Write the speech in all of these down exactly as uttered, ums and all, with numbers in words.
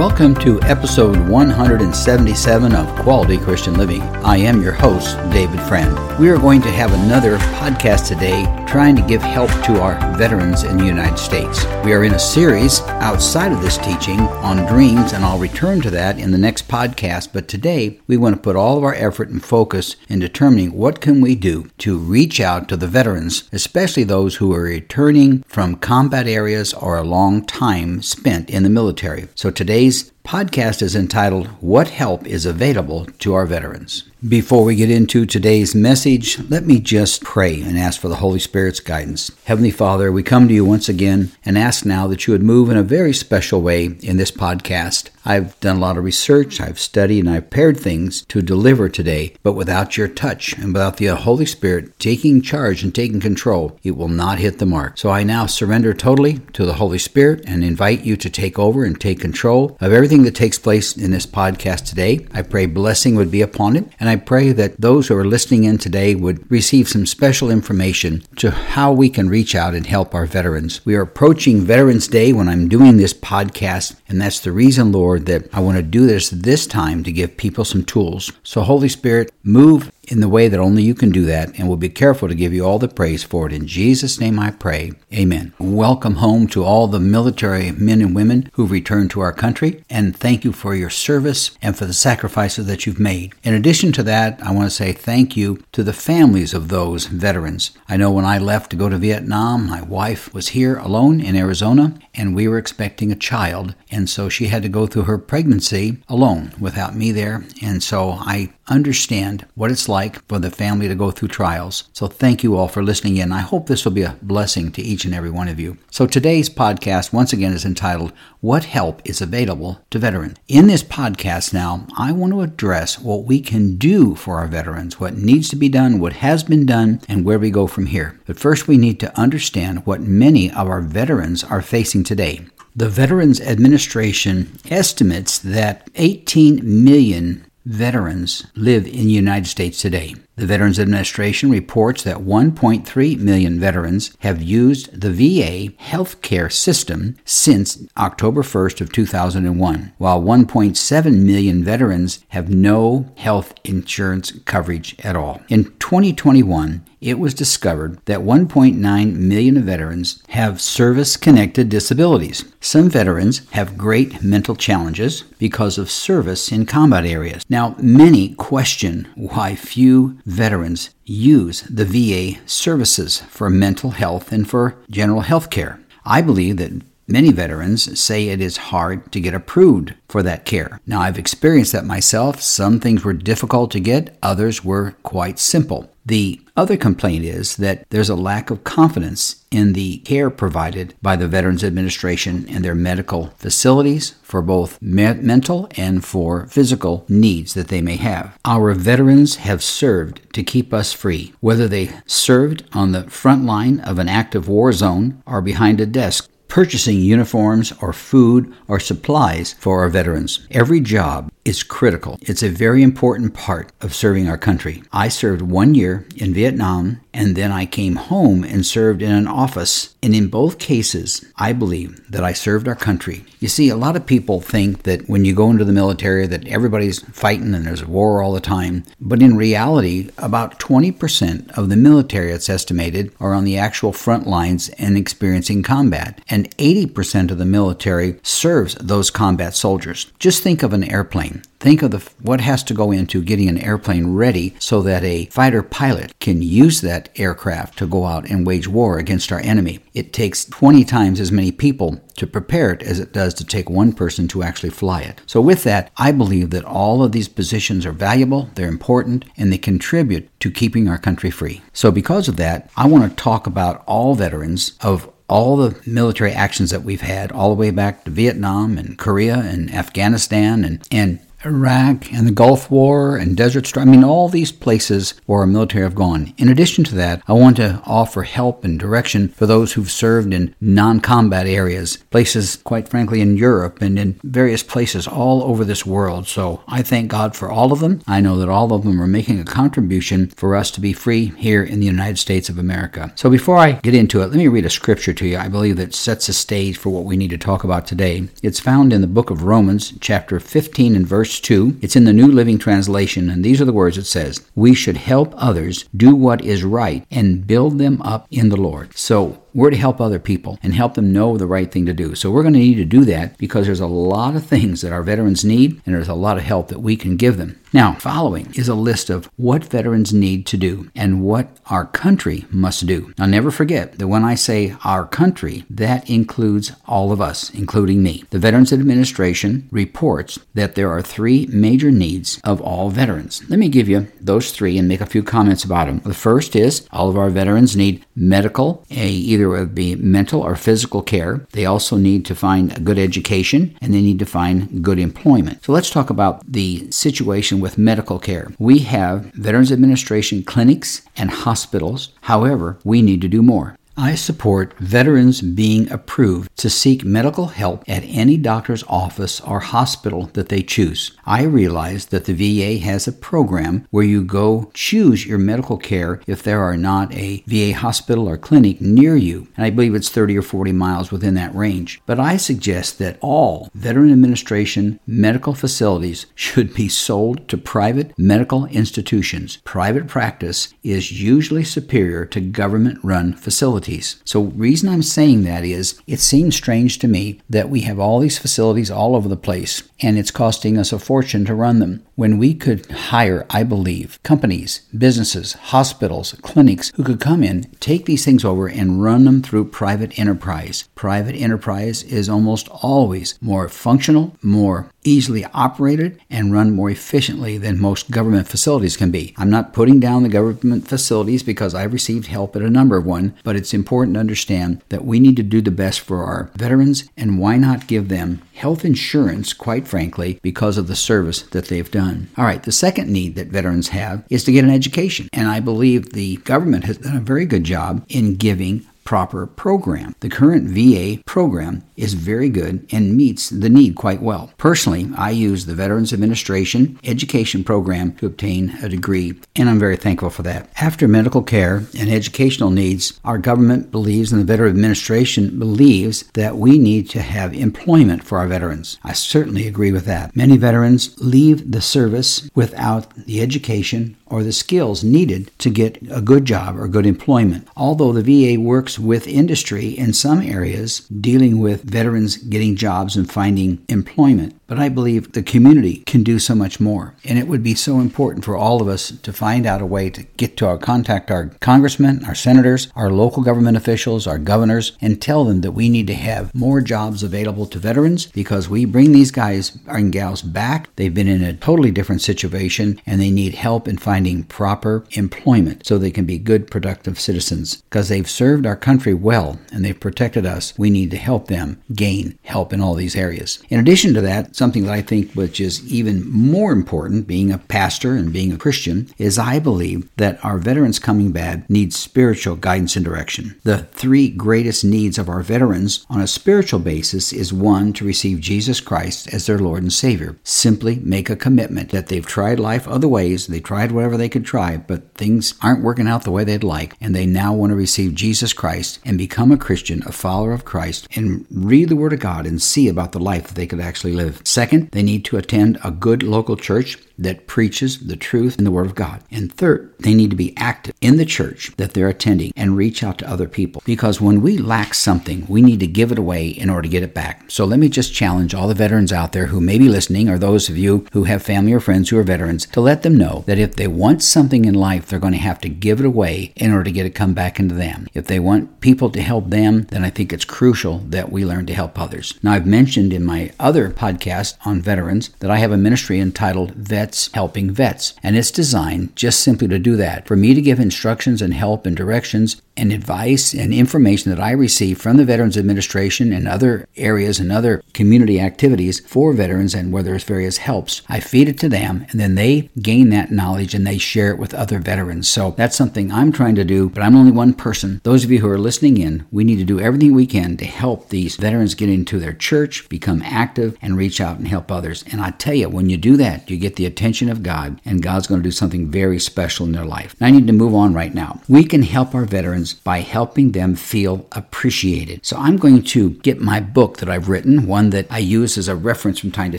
Welcome to episode one hundred seventy-seven of Quality Christian Living. I am your host, David Friend. We are going to have another podcast today trying to give help to our veterans in the United States. We are in a series outside of this teaching on dreams, and I'll return to that in the next podcast. But today, we want to put all of our effort and focus in determining what can we do to reach out to the veterans, especially those who are returning from combat areas or a long time spent in the military. So today, Today's podcast is entitled, What Help is Available to Our Veterans? Before we get into today's message, let me just pray and ask for the Holy Spirit's guidance. Heavenly Father, we come to you once again and ask now that you would move in a very special way in this podcast. I've done a lot of research, I've studied, and I've prepared things to deliver today, but without your touch and without the Holy Spirit taking charge and taking control, it will not hit the mark. So I now surrender totally to the Holy Spirit and invite you to take over and take control of everything that takes place in this podcast today. I pray blessing would be upon it, and I pray that those who are listening in today would receive some special information to how we can reach out and help our veterans. We are approaching Veterans Day when I'm doing this podcast, and that's the reason, Lord, that I want to do this this time to give people some tools. So Holy Spirit, move in the way that only you can do that, and we'll be careful to give you all the praise for it. In Jesus' name I pray, amen. Welcome home to all the military men and women who've returned to our country, and thank you for your service and for the sacrifices that you've made. In addition to that, I want to say thank you to the families of those veterans. I know when I left to go to Vietnam, my wife was here alone in Arizona, and we were expecting a child, and so she had to go through her pregnancy alone without me there, and so I understand what it's like for the family to go through trials. So thank you all for listening in. I hope this will be a blessing to each and every one of you. So today's podcast, once again, is entitled, What Help is Available to Veterans? In this podcast now, I want to address what we can do Do for our veterans, what needs to be done, what has been done, and where we go from here. But first, we need to understand what many of our veterans are facing today. The Veterans Administration estimates that eighteen million veterans live in the United States today. The Veterans Administration reports that one point three million veterans have used the V A healthcare system since October first of two thousand one, while one point seven million veterans have no health insurance coverage at all. In twenty twenty-one, it was discovered that one point nine million veterans have service-connected disabilities. Some veterans have great mental challenges because of service in combat areas. Now, many question why few veterans use the V A services for mental health and for general health care. I believe that many veterans say it is hard to get approved for that care. Now, I've experienced that myself. Some things were difficult to get, others were quite simple. The other complaint is that there's a lack of confidence in the care provided by the Veterans Administration and their medical facilities for both me- mental and for physical needs that they may have. Our veterans have served to keep us free, whether they served on the front line of an active war zone or behind a desk, purchasing uniforms or food or supplies for our veterans. Every job is critical. It's a very important part of serving our country. I served one year in Vietnam, and then I came home and served in an office. And in both cases, I believe that I served our country. You see, a lot of people think that when you go into the military that everybody's fighting and there's war all the time. But in reality, about twenty percent of the military, it's estimated, are on the actual front lines and experiencing combat. And eighty percent of the military serves those combat soldiers. Just think of an airplane. Think of the, what has to go into getting an airplane ready so that a fighter pilot can use that aircraft to go out and wage war against our enemy. It takes twenty times as many people to prepare it as it does to take one person to actually fly it. So with that, I believe that all of these positions are valuable, they're important, and they contribute to keeping our country free. So because of that, I want to talk about all veterans of all the military actions that we've had all the way back to Vietnam and Korea and Afghanistan and, and Iraq and the Gulf War and Desert Storm. I mean, all these places where our military have gone. In addition to that, I want to offer help and direction for those who've served in non-combat areas, places, quite frankly, in Europe and in various places all over this world. So I thank God for all of them. I know that all of them are making a contribution for us to be free here in the United States of America. So before I get into it, let me read a scripture to you. I believe that sets the stage for what we need to talk about today. It's found in the book of Romans, chapter fifteen and verse two. It's in the New Living Translation, and these are the words it says, "We should help others do what is right and build them up in the Lord." So we're to help other people and help them know the right thing to do. So we're going to need to do that because there's a lot of things that our veterans need, and there's a lot of help that we can give them. Now, following is a list of what veterans need to do and what our country must do. Now, never forget that when I say our country, that includes all of us, including me. The Veterans Administration reports that there are three major needs of all veterans. Let me give you those three and make a few comments about them. The first is all of our veterans need medical, a either Either it would be mental or physical care. They also need to find a good education, and they need to find good employment. So let's talk about the situation with medical care. We have Veterans Administration clinics and hospitals. However, we need to do more. I support veterans being approved to seek medical help at any doctor's office or hospital that they choose. I realize that the V A has a program where you go choose your medical care if there are not a V A hospital or clinic near you, and I believe it's thirty or forty miles within that range. But I suggest that all Veteran Administration medical facilities should be sold to private medical institutions. Private practice is usually superior to government-run facilities. So the reason I'm saying that is it seems strange to me that we have all these facilities all over the place, and it's costing us a fortune to run them, when we could hire, I believe, companies, businesses, hospitals, clinics who could come in, take these things over, and run them through private enterprise. Private enterprise is almost always more functional, more easily operated, and run more efficiently than most government facilities can be. I'm not putting down the government facilities because I've received help at a number of one, but it's important to understand that we need to do the best for our veterans, and why not give them health insurance, quite frankly, because of the service that they've done. All right, the second need that veterans have is to get an education, and I believe the government has done a very good job in giving proper program. The current V A program is very good and meets the need quite well. Personally, I use the Veterans Administration education program to obtain a degree, and I'm very thankful for that. After medical care and educational needs, our government believes and the Veterans Administration believes that we need to have employment for our veterans. I certainly agree with that. Many veterans leave the service without the education or the skills needed to get a good job or good employment. Although the V A works with industry in some areas dealing with veterans getting jobs and finding employment, but I believe the community can do so much more. And it would be so important for all of us to find out a way to get to our contact our congressmen, our senators, our local government officials, our governors, and tell them that we need to have more jobs available to veterans, because we bring these guys and gals back. They've been in a totally different situation, and they need help in finding proper employment so they can be good, productive citizens. Because they've served our country well and they've protected us, we need to help them gain help in all these areas. In addition to that, something that I think which is even more important, being a pastor and being a Christian, is I believe that our veterans coming back need spiritual guidance and direction. The three greatest needs of our veterans on a spiritual basis is, one, to receive Jesus Christ as their Lord and Savior. Simply make a commitment that they've tried life other ways, they tried whatever they could try, but things aren't working out the way they'd like, and they now want to receive Jesus Christ and become a Christian, a follower of Christ, and read the Word of God and see about the life that they could actually live. Second, they need to attend a good local church that preaches the truth and the Word of God. And third, they need to be active in the church that they're attending and reach out to other people. Because when we lack something, we need to give it away in order to get it back. So let me just challenge all the veterans out there who may be listening, or those of you who have family or friends who are veterans, to let them know that if they want something in life, they're going to have to give it away in order to get it come back into them. If they want people to help them, then I think it's crucial that we learn to help others. Now, I've mentioned in my other podcast on veterans that I have a ministry entitled Vets Vets Helping Vets, and it's designed just simply to do that, for me to give instructions and help and directions and advice and information that I receive from the Veterans Administration and other areas and other community activities for veterans, and where there's various helps. I feed it to them, and then they gain that knowledge and they share it with other veterans. So that's something I'm trying to do, but I'm only one person. Those of you who are listening in, we need to do everything we can to help these veterans get into their church, become active, and reach out and help others. And I tell you, when you do that, you get the attention of God, and God's going to do something very special in their life. And I need to move on right now. We can help our veterans by helping them feel appreciated. So I'm going to get my book that I've written, one that I use as a reference from time to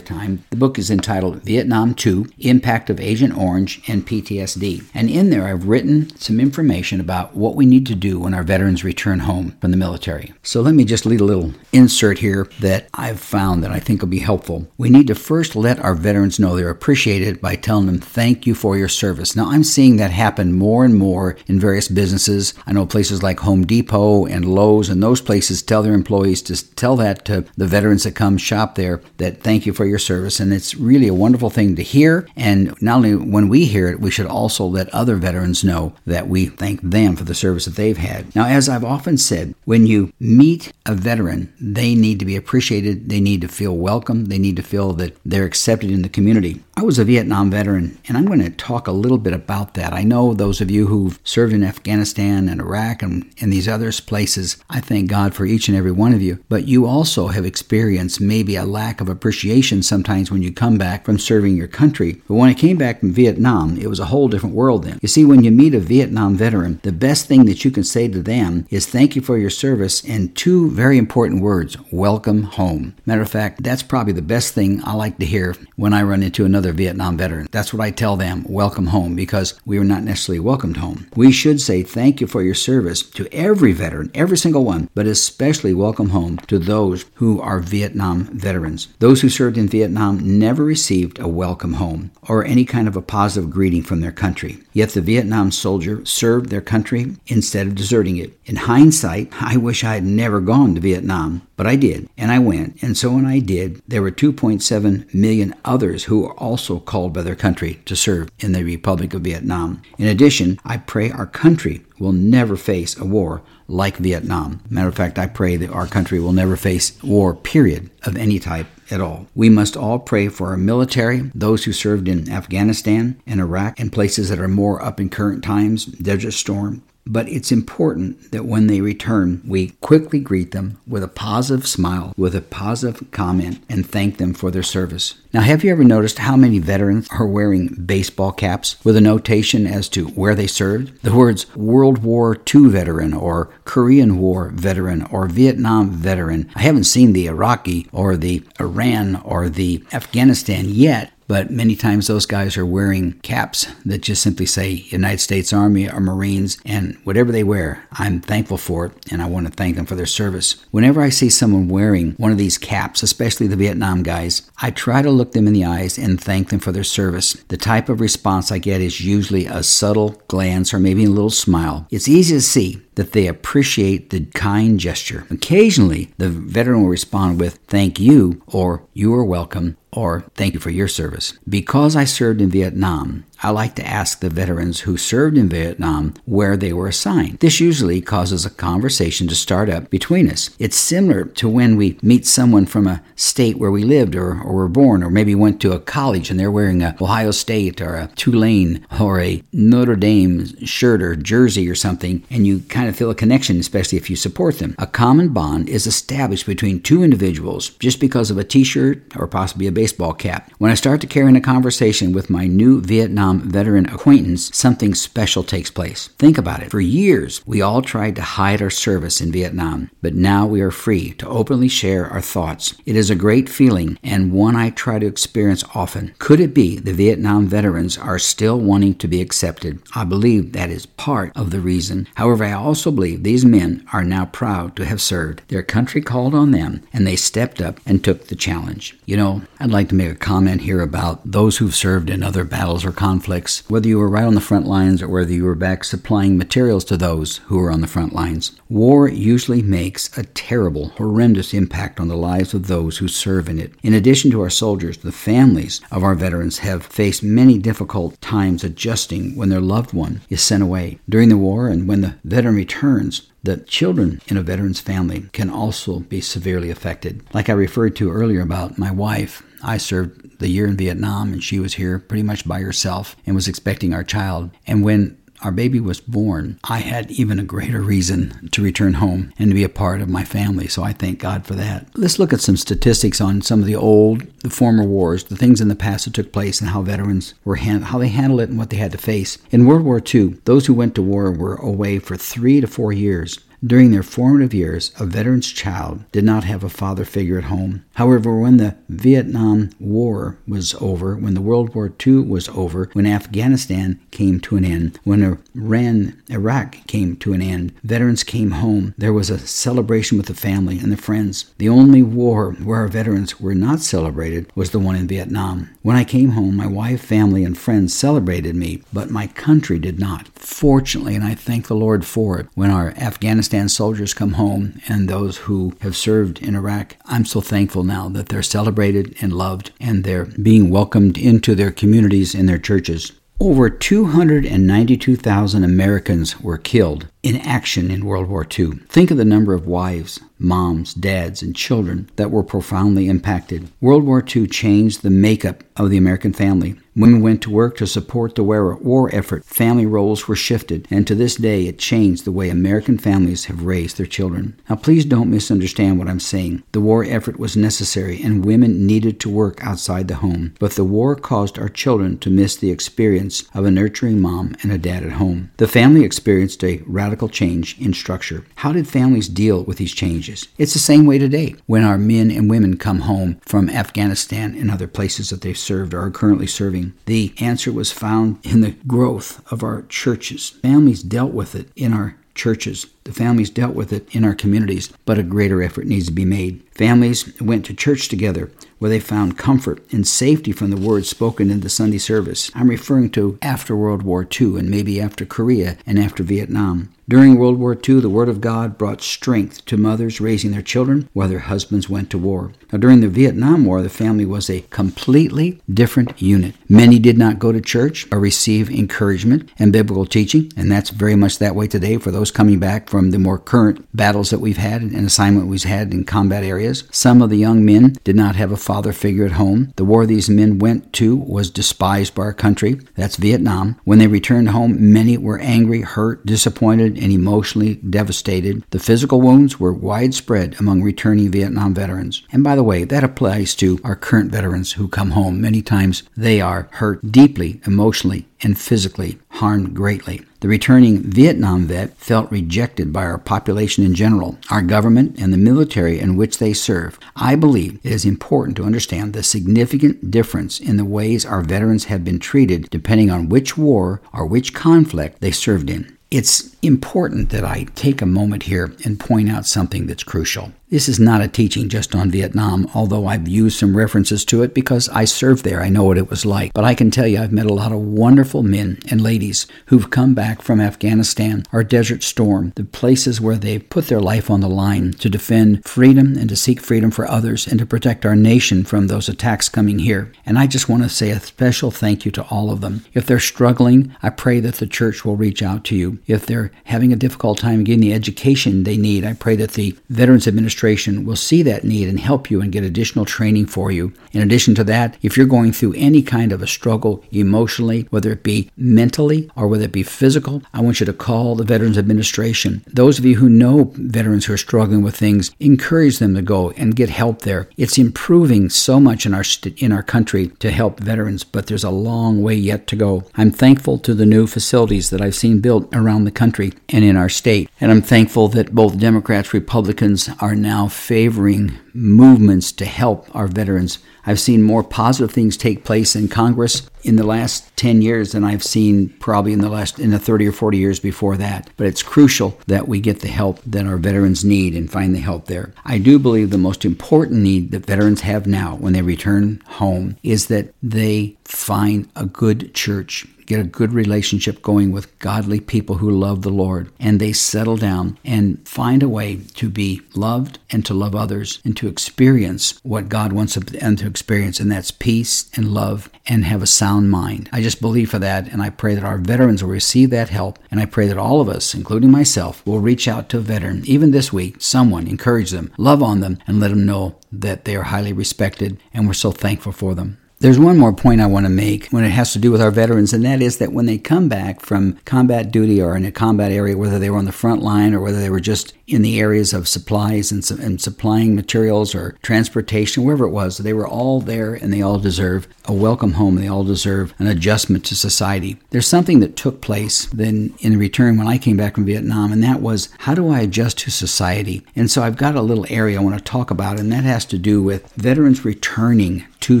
time. The book is entitled Vietnam Two, Impact of Agent Orange and P T S D. And in there, I've written some information about what we need to do when our veterans return home from the military. So let me just leave a little insert here that I've found that I think will be helpful. We need to first let our veterans know they're appreciated by telling them, thank you for your service. Now, I'm seeing that happen more and more in various businesses. I know places Places like Home Depot and Lowe's and those places tell their employees to tell that to the veterans that come shop there, that thank you for your service. And it's really a wonderful thing to hear. And not only when we hear it, we should also let other veterans know that we thank them for the service that they've had. Now, as I've often said, when you meet a veteran, they need to be appreciated. They need to feel welcome. They need to feel that they're accepted in the community. I was a Vietnam veteran, and I'm going to talk a little bit about that. I know those of you who've served in Afghanistan and Iraq and in these other places, I thank God for each and every one of you. But you also have experienced maybe a lack of appreciation sometimes when you come back from serving your country. But when I came back from Vietnam, it was a whole different world then. You see, when you meet a Vietnam veteran, the best thing that you can say to them is thank you for your service, and two very important words, welcome home. Matter of fact, that's probably the best thing I like to hear when I run into another Vietnam veteran. That's what I tell them, welcome home, because we were not necessarily welcomed home. We should say thank you for your service to every veteran, every single one, but especially welcome home to those who are Vietnam veterans. Those who served in Vietnam never received a welcome home or any kind of a positive greeting from their country. Yet the Vietnam soldier served their country instead of deserting it. In hindsight, I wish I had never gone to Vietnam, but I did, and I went, and so when I did, there were two point seven million others who are also called by their country to serve in the Republic of Vietnam. In addition, I pray our country will never face a war like Vietnam. Matter of fact, I pray that our country will never face war, period, of any type at all. We must all pray for our military, those who served in Afghanistan and Iraq and places that are more up in current times, Desert Storm. But it's important that when they return, we quickly greet them with a positive smile, with a positive comment, and thank them for their service. Now, have you ever noticed how many veterans are wearing baseball caps with a notation as to where they served? The words World War Two veteran or Korean War veteran or Vietnam veteran. I haven't seen the Iraqi or the Iran or the Afghanistan yet, but many times those guys are wearing caps that just simply say United States Army or Marines, and whatever they wear, I'm thankful for it, and I want to thank them for their service. Whenever I see someone wearing one of these caps, especially the Vietnam guys, I try to look them in the eyes and thank them for their service. The type of response I get is usually a subtle glance or maybe a little smile. It's easy to see that they appreciate the kind gesture. Occasionally, the veteran will respond with, thank you, or you are welcome, or thank you for your service. Because I served in Vietnam, I like to ask the veterans who served in Vietnam where they were assigned. This usually causes a conversation to start up between us. It's similar to when we meet someone from a state where we lived or, or were born, or maybe went to a college and they're wearing a Ohio State or a Tulane or a Notre Dame shirt or jersey or something, and you kind of feel a connection, especially if you support them. A common bond is established between two individuals just because of a t-shirt or possibly a baseball cap. When I start to carry in a conversation with my new Vietnam veteran acquaintance, something special takes place. Think about it. For years, we all tried to hide our service in Vietnam, but now we are free to openly share our thoughts. It is a great feeling and one I try to experience often. Could it be the Vietnam veterans are still wanting to be accepted? I believe that is part of the reason. However, I also believe these men are now proud to have served. Their country called on them, and they stepped up and took the challenge. You know, I'd like to make a comment here about those who've served in other battles or conflicts. conflicts, whether you were right on the front lines or whether you were back supplying materials to those who were on the front lines. War usually makes a terrible, horrendous impact on the lives of those who serve in it. In addition to our soldiers, the families of our veterans have faced many difficult times adjusting when their loved one is sent away during the war, and when the veteran returns, the children in a veteran's family can also be severely affected. Like I referred to earlier about my wife, I served the year in Vietnam and she was here pretty much by herself and was expecting our child. And when our baby was born, I had even a greater reason to return home and to be a part of my family, so I thank God for that. Let's look at some statistics on some of the old, the former wars, the things in the past that took place and how veterans were hand, how they handled it and what they had to face. In World War Two, those who went to war were away for three to four years. During their formative years, a veteran's child did not have a father figure at home. However, when the Vietnam War was over, when the World War Two was over, when Afghanistan came to an end, when Iran, Iraq came to an end, veterans came home. There was a celebration with the family and the friends. The only war where our veterans were not celebrated was the one in Vietnam. When I came home, my wife, family, and friends celebrated me, but my country did not. Fortunately, and I thank the Lord for it, when our Afghanistan soldiers come home and those who have served in Iraq, I'm so thankful now that they're celebrated and loved and they're being welcomed into their communities and their churches. Over two hundred ninety-two thousand Americans were killed in action in World War Two. Think of the number of wives, moms, dads, and children that were profoundly impacted. World War Two changed the makeup of the American family. Women went to work to support the war effort. Family roles were shifted, and to this day it changed the way American families have raised their children. Now please don't misunderstand what I'm saying. The war effort was necessary, and women needed to work outside the home. But the war caused our children to miss the experience of a nurturing mom and a dad at home. The family experienced a radical change in structure. How did families deal with these changes? It's the same way today when our men and women come home from Afghanistan and other places that they've served or are currently serving. The answer was found in the growth of our churches. Families dealt with it in our churches. The families dealt with it in our communities, but a greater effort needs to be made. Families went to church together where they found comfort and safety from the words spoken in the Sunday service. I'm referring to after World War Two and maybe after Korea and after Vietnam. During World War Two, the Word of God brought strength to mothers raising their children while their husbands went to war. Now, during the Vietnam War, the family was a completely different unit. Many did not go to church or receive encouragement and biblical teaching, and that's very much that way today for those coming back from the more current battles that we've had and assignment we've had in combat areas. Some of the young men did not have a father figure at home. The war these men went to was despised by our country. That's Vietnam. When they returned home, many were angry, hurt, disappointed, and emotionally devastated. The physical wounds were widespread among returning Vietnam veterans. And by the way, that applies to our current veterans who come home. Many times they are hurt deeply, emotionally, and physically harmed greatly. The returning Vietnam vet felt rejected by our population in general, our government, and the military in which they serve. I believe it is important to understand the significant difference in the ways our veterans have been treated depending on which war or which conflict they served in. It's important that I take a moment here and point out something that's crucial. This is not a teaching just on Vietnam, although I've used some references to it because I served there. I know what it was like. But I can tell you I've met a lot of wonderful men and ladies who've come back from Afghanistan or Desert Storm, the places where they put their life on the line to defend freedom and to seek freedom for others and to protect our nation from those attacks coming here. And I just want to say a special thank you to all of them. If they're struggling, I pray that the church will reach out to you. If they're having a difficult time getting the education they need, I pray that the Veterans Administration will see that need and help you and get additional training for you. In addition to that, if you're going through any kind of a struggle emotionally, whether it be mentally or whether it be physical, I want you to call the Veterans Administration. Those of you who know veterans who are struggling with things, encourage them to go and get help there. It's improving so much in our st- in our country to help veterans, but there's a long way yet to go. I'm thankful to the new facilities that I've seen built around the country and in our state, and I'm thankful that both Democrats, Republicans are now now favoring movements to help our veterans. I've seen more positive things take place in Congress in the last ten years than I've seen probably in the last in the thirty or forty years before that. But it's crucial that we get the help that our veterans need and find the help there. I do believe the most important need that veterans have now when they return home is that they find a good church, get a good relationship going with godly people who love the Lord, and they settle down and find a way to be loved and to love others and to experience what God wants them to experience, and that's peace and love and have a sound mind. I just believe for that, and I pray that our veterans will receive that help, and I pray that all of us, including myself, will reach out to a veteran, even this week, someone, encourage them, love on them, and let them know that they are highly respected, and we're so thankful for them. There's one more point I want to make when it has to do with our veterans, and that is that when they come back from combat duty or in a combat area, whether they were on the front line or whether they were just in the areas of supplies and, su- and supplying materials or transportation, wherever it was, they were all there and they all deserve a welcome home. They all deserve an adjustment to society. There's something that took place then in return when I came back from Vietnam, and that was, how do I adjust to society? And so I've got a little area I want to talk about, and that has to do with veterans returning to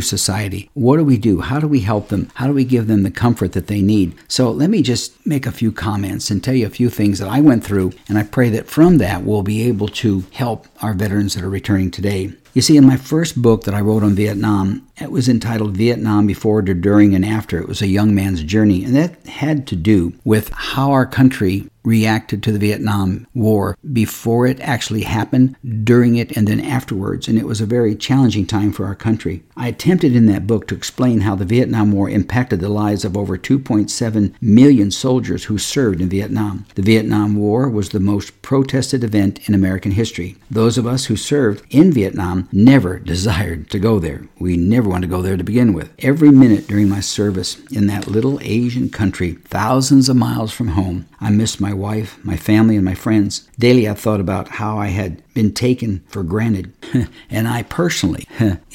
society. What do we do? How do we help them? How do we give them the comfort that they need? So let me just make a few comments and tell you a few things that I went through, and I pray that from that we'll be able to help our veterans that are returning today. You see, in my first book that I wrote on Vietnam, it was entitled Vietnam Before, During, and After. It was a young man's journey, and that had to do with how our country reacted to the Vietnam War before it actually happened, during it, and then afterwards, and it was a very challenging time for our country. I attempted in that book to explain how the Vietnam War impacted the lives of over two point seven million soldiers who served in Vietnam. The Vietnam War was the most protested event in American history. Those of us who served in Vietnam never desired to go there. We never wanted to go there to begin with. Every minute during my service in that little Asian country, thousands of miles from home, I missed my My wife, my family, and my friends. Daily I thought about how I had been taken for granted, and I personally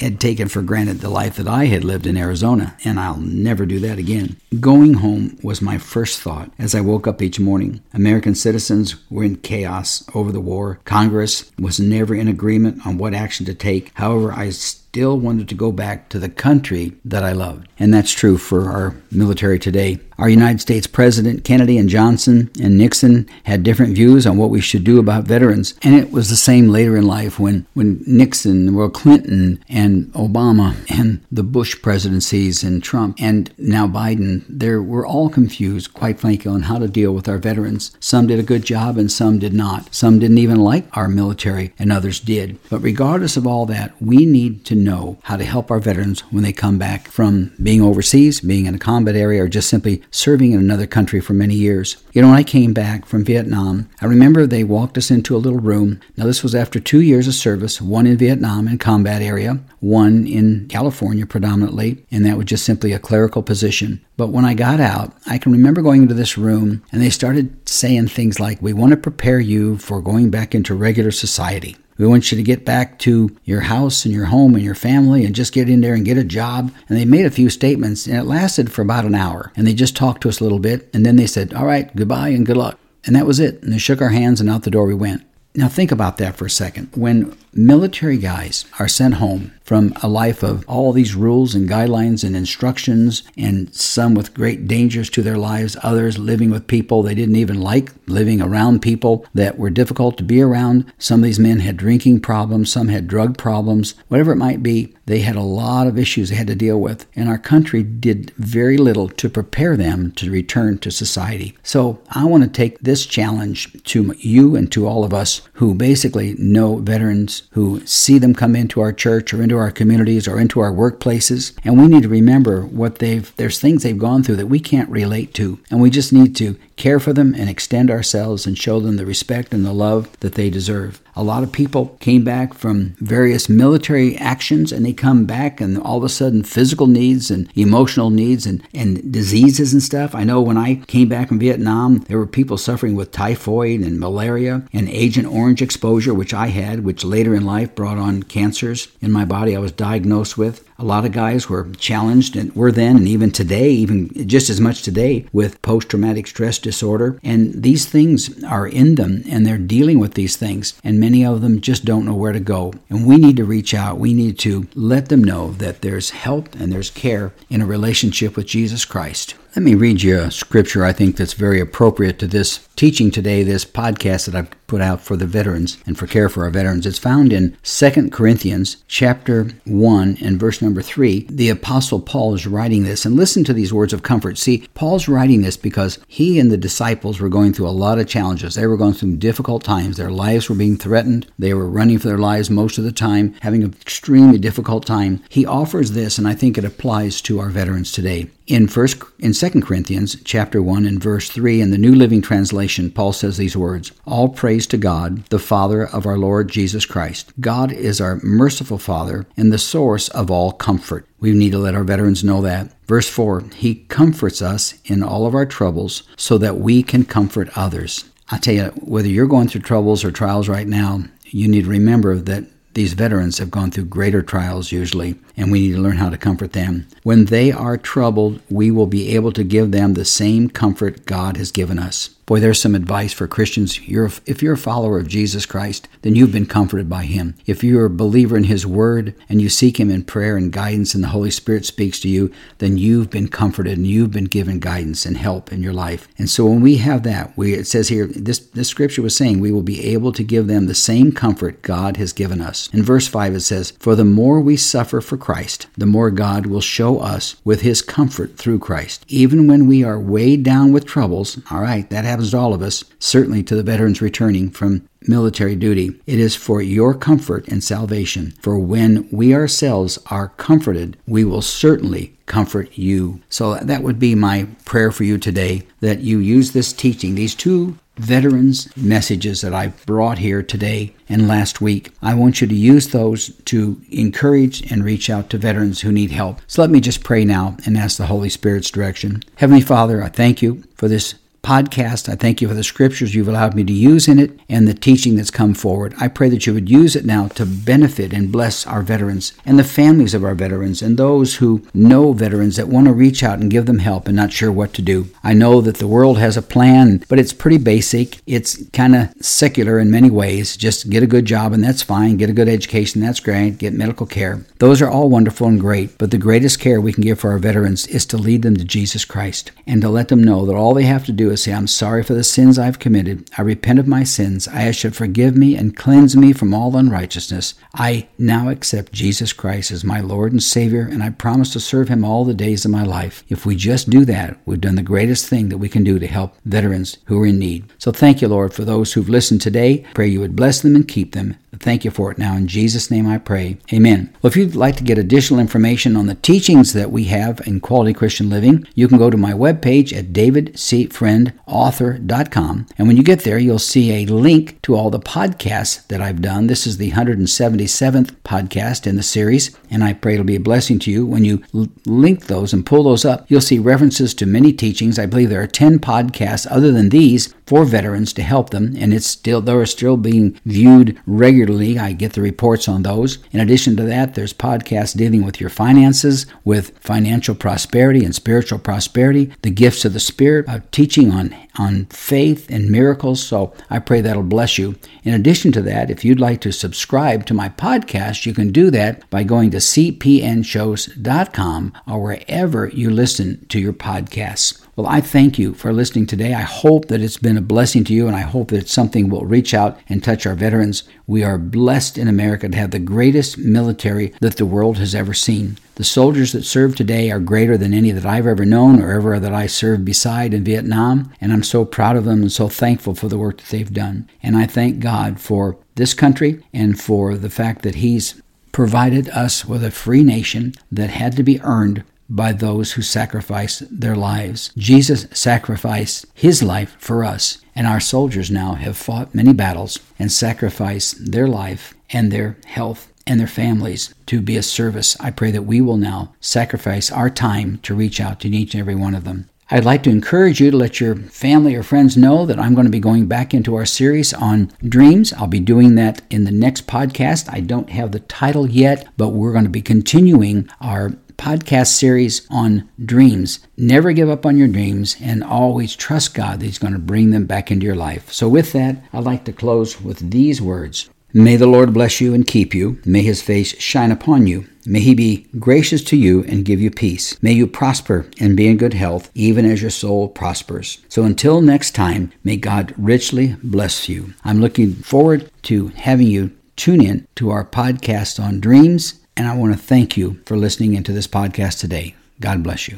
had taken for granted the life that I had lived in Arizona, and I'll never do that again. Going home was my first thought as I woke up each morning. American citizens were in chaos over the war. Congress was never in agreement on what action to take. However, I still wanted to go back to the country that I loved. And that's true for our military today. Our United States President Kennedy and Johnson and Nixon had different views on what we should do about veterans. And it was the same later in life when, when Nixon, well, Clinton and Obama and the Bush presidencies and Trump and now Biden, they were all confused, quite frankly, on how to deal with our veterans. Some did a good job and some did not. Some didn't even like our military and others did. But regardless of all that, we need to know know how to help our veterans when they come back from being overseas, being in a combat area, or just simply serving in another country for many years. You know, when I came back from Vietnam, I remember they walked us into a little room. Now, this was after two years of service, one in Vietnam in combat area, one in California predominantly, and that was just simply a clerical position. But when I got out, I can remember going into this room, and they started saying things like, "We want to prepare you for going back into regular society. We want you to get back to your house and your home and your family and just get in there and get a job." And they made a few statements, and it lasted for about an hour. And they just talked to us a little bit, and then they said, "All right, goodbye and good luck." And that was it. And they shook our hands, and out the door we went. Now think about that for a second. When military guys are sent home from a life of all these rules and guidelines and instructions, and some with great dangers to their lives, others living with people they didn't even like, living around people that were difficult to be around. Some of these men had drinking problems, some had drug problems, whatever it might be, they had a lot of issues they had to deal with, and our country did very little to prepare them to return to society. So I want to take this challenge to you and to all of us who basically know veterans, who see them come into our church or into our communities or into our workplaces, and we need to remember what they've, there's things they've gone through that we can't relate to, and we just need to care for them and extend ourselves and show them the respect and the love that they deserve. A lot of people came back from various military actions, and they come back and all of a sudden physical needs and emotional needs and, and diseases and stuff. I know when I came back from Vietnam, there were people suffering with typhoid and malaria and Agent Orange exposure, which I had, which later later in life brought on cancers in my body I was diagnosed with. A lot of guys were challenged and were then and even today, even just as much today, with post-traumatic stress disorder. And these things are in them and they're dealing with these things. And many of them just don't know where to go. And we need to reach out. We need to let them know that there's help and there's care in a relationship with Jesus Christ. Let me read you a scripture I think that's very appropriate to this teaching today, this podcast that I've put out for the veterans and for care for our veterans. It's found in Second Corinthians chapter one and verse number three. The Apostle Paul is writing this, and listen to these words of comfort. See, Paul's writing this because he and the disciples were going through a lot of challenges. They were going through difficult times. Their lives were being threatened. They were running for their lives most of the time, having an extremely difficult time. He offers this, and I think it applies to our veterans today. In first in Second Corinthians chapter one and verse three in the New Living Translation, Paul says these words, "All praise to God, the Father of our Lord Jesus Christ. God is our merciful Father and the source of all comfort." We need to let our veterans know that. Verse four, "He comforts us in all of our troubles so that we can comfort others." I tell you, whether you're going through troubles or trials right now, you need to remember that these veterans have gone through greater trials usually, and we need to learn how to comfort them. When they are troubled, we will be able to give them the same comfort God has given us. Boy, there's some advice for Christians. You're, if you're a follower of Jesus Christ, then you've been comforted by Him. If you're a believer in His Word and you seek Him in prayer and guidance and the Holy Spirit speaks to you, then you've been comforted and you've been given guidance and help in your life. And so when we have that, we, it says here, this, this scripture was saying we will be able to give them the same comfort God has given us. In verse five it says, "For the more we suffer for Christ, the more God will show us with His comfort through Christ. Even when we are weighed down with troubles," all right, that happens. happens to all of us, certainly to the veterans returning from military duty. "It is for your comfort and salvation. For when we ourselves are comforted, we will certainly comfort you." So that would be my prayer for you today, that you use this teaching, these two veterans messages that I've brought here today and last week. I want you to use those to encourage and reach out to veterans who need help. So let me just pray now and ask the Holy Spirit's direction. Heavenly Father, I thank you for this podcast. I thank you for the scriptures you've allowed me to use in it and the teaching that's come forward. I pray that you would use it now to benefit and bless our veterans and the families of our veterans and those who know veterans that want to reach out and give them help and not sure what to do. I know that the world has a plan, but it's pretty basic. It's kind of secular in many ways. Just get a good job and that's fine. Get a good education, that's great. Get medical care. Those are all wonderful and great, but the greatest care we can give for our veterans is to lead them to Jesus Christ and to let them know that all they have to do is say, "I'm sorry for the sins I've committed. I repent of my sins. I ask you to forgive me and cleanse me from all unrighteousness. I now accept Jesus Christ as my Lord and Savior, and I promise to serve Him all the days of my life." If we just do that, we've done the greatest thing that we can do to help veterans who are in need. So thank you, Lord, for those who've listened today. Pray you would bless them and keep them. Thank you for it now. In Jesus' name I pray. Amen. Well, if you'd like to get additional information on the teachings that we have in Quality Christian Living, you can go to my webpage at david c friends dot com author dot com. And when you get there, you'll see a link to all the podcasts that I've done. This is the one hundred seventy-seventh podcast in the series, and I pray it'll be a blessing to you. When you l- link those and pull those up, you'll see references to many teachings. I believe there are ten podcasts other than these for veterans to help them, and it's still they're still being viewed regularly. I get the reports on those. In addition to that, there's podcasts dealing with your finances, with financial prosperity and spiritual prosperity, the gifts of the Spirit, uh, teaching on on faith and miracles. So I pray that'll bless you. In addition to that, if you'd like to subscribe to my podcast, you can do that by going to c p n shows dot com or wherever you listen to your podcasts. Well, I thank you for listening today. I hope that it's been a blessing to you, and I hope that something will reach out and touch our veterans. We are blessed in America to have the greatest military that the world has ever seen. The soldiers that serve today are greater than any that I've ever known or ever that I served beside in Vietnam, and I'm so proud of them and so thankful for the work that they've done. And I thank God for this country and for the fact that He's provided us with a free nation that had to be earned by those who sacrifice their lives. Jesus sacrificed His life for us, and our soldiers now have fought many battles and sacrificed their life and their health and their families to be a service. I pray that we will now sacrifice our time to reach out to each and every one of them. I'd like to encourage you to let your family or friends know that I'm going to be going back into our series on dreams. I'll be doing that in the next podcast. I don't have the title yet, but we're going to be continuing our podcast series on dreams. Never give up on your dreams and always trust God that He's going to bring them back into your life. So with that, I'd like to close with these words. May the Lord bless you and keep you. May His face shine upon you. May He be gracious to you and give you peace. May you prosper and be in good health, even as your soul prospers. So until next time, may God richly bless you. I'm looking forward to having you tune in to our podcast on dreams, and I want to thank you for listening into this podcast today. God bless you.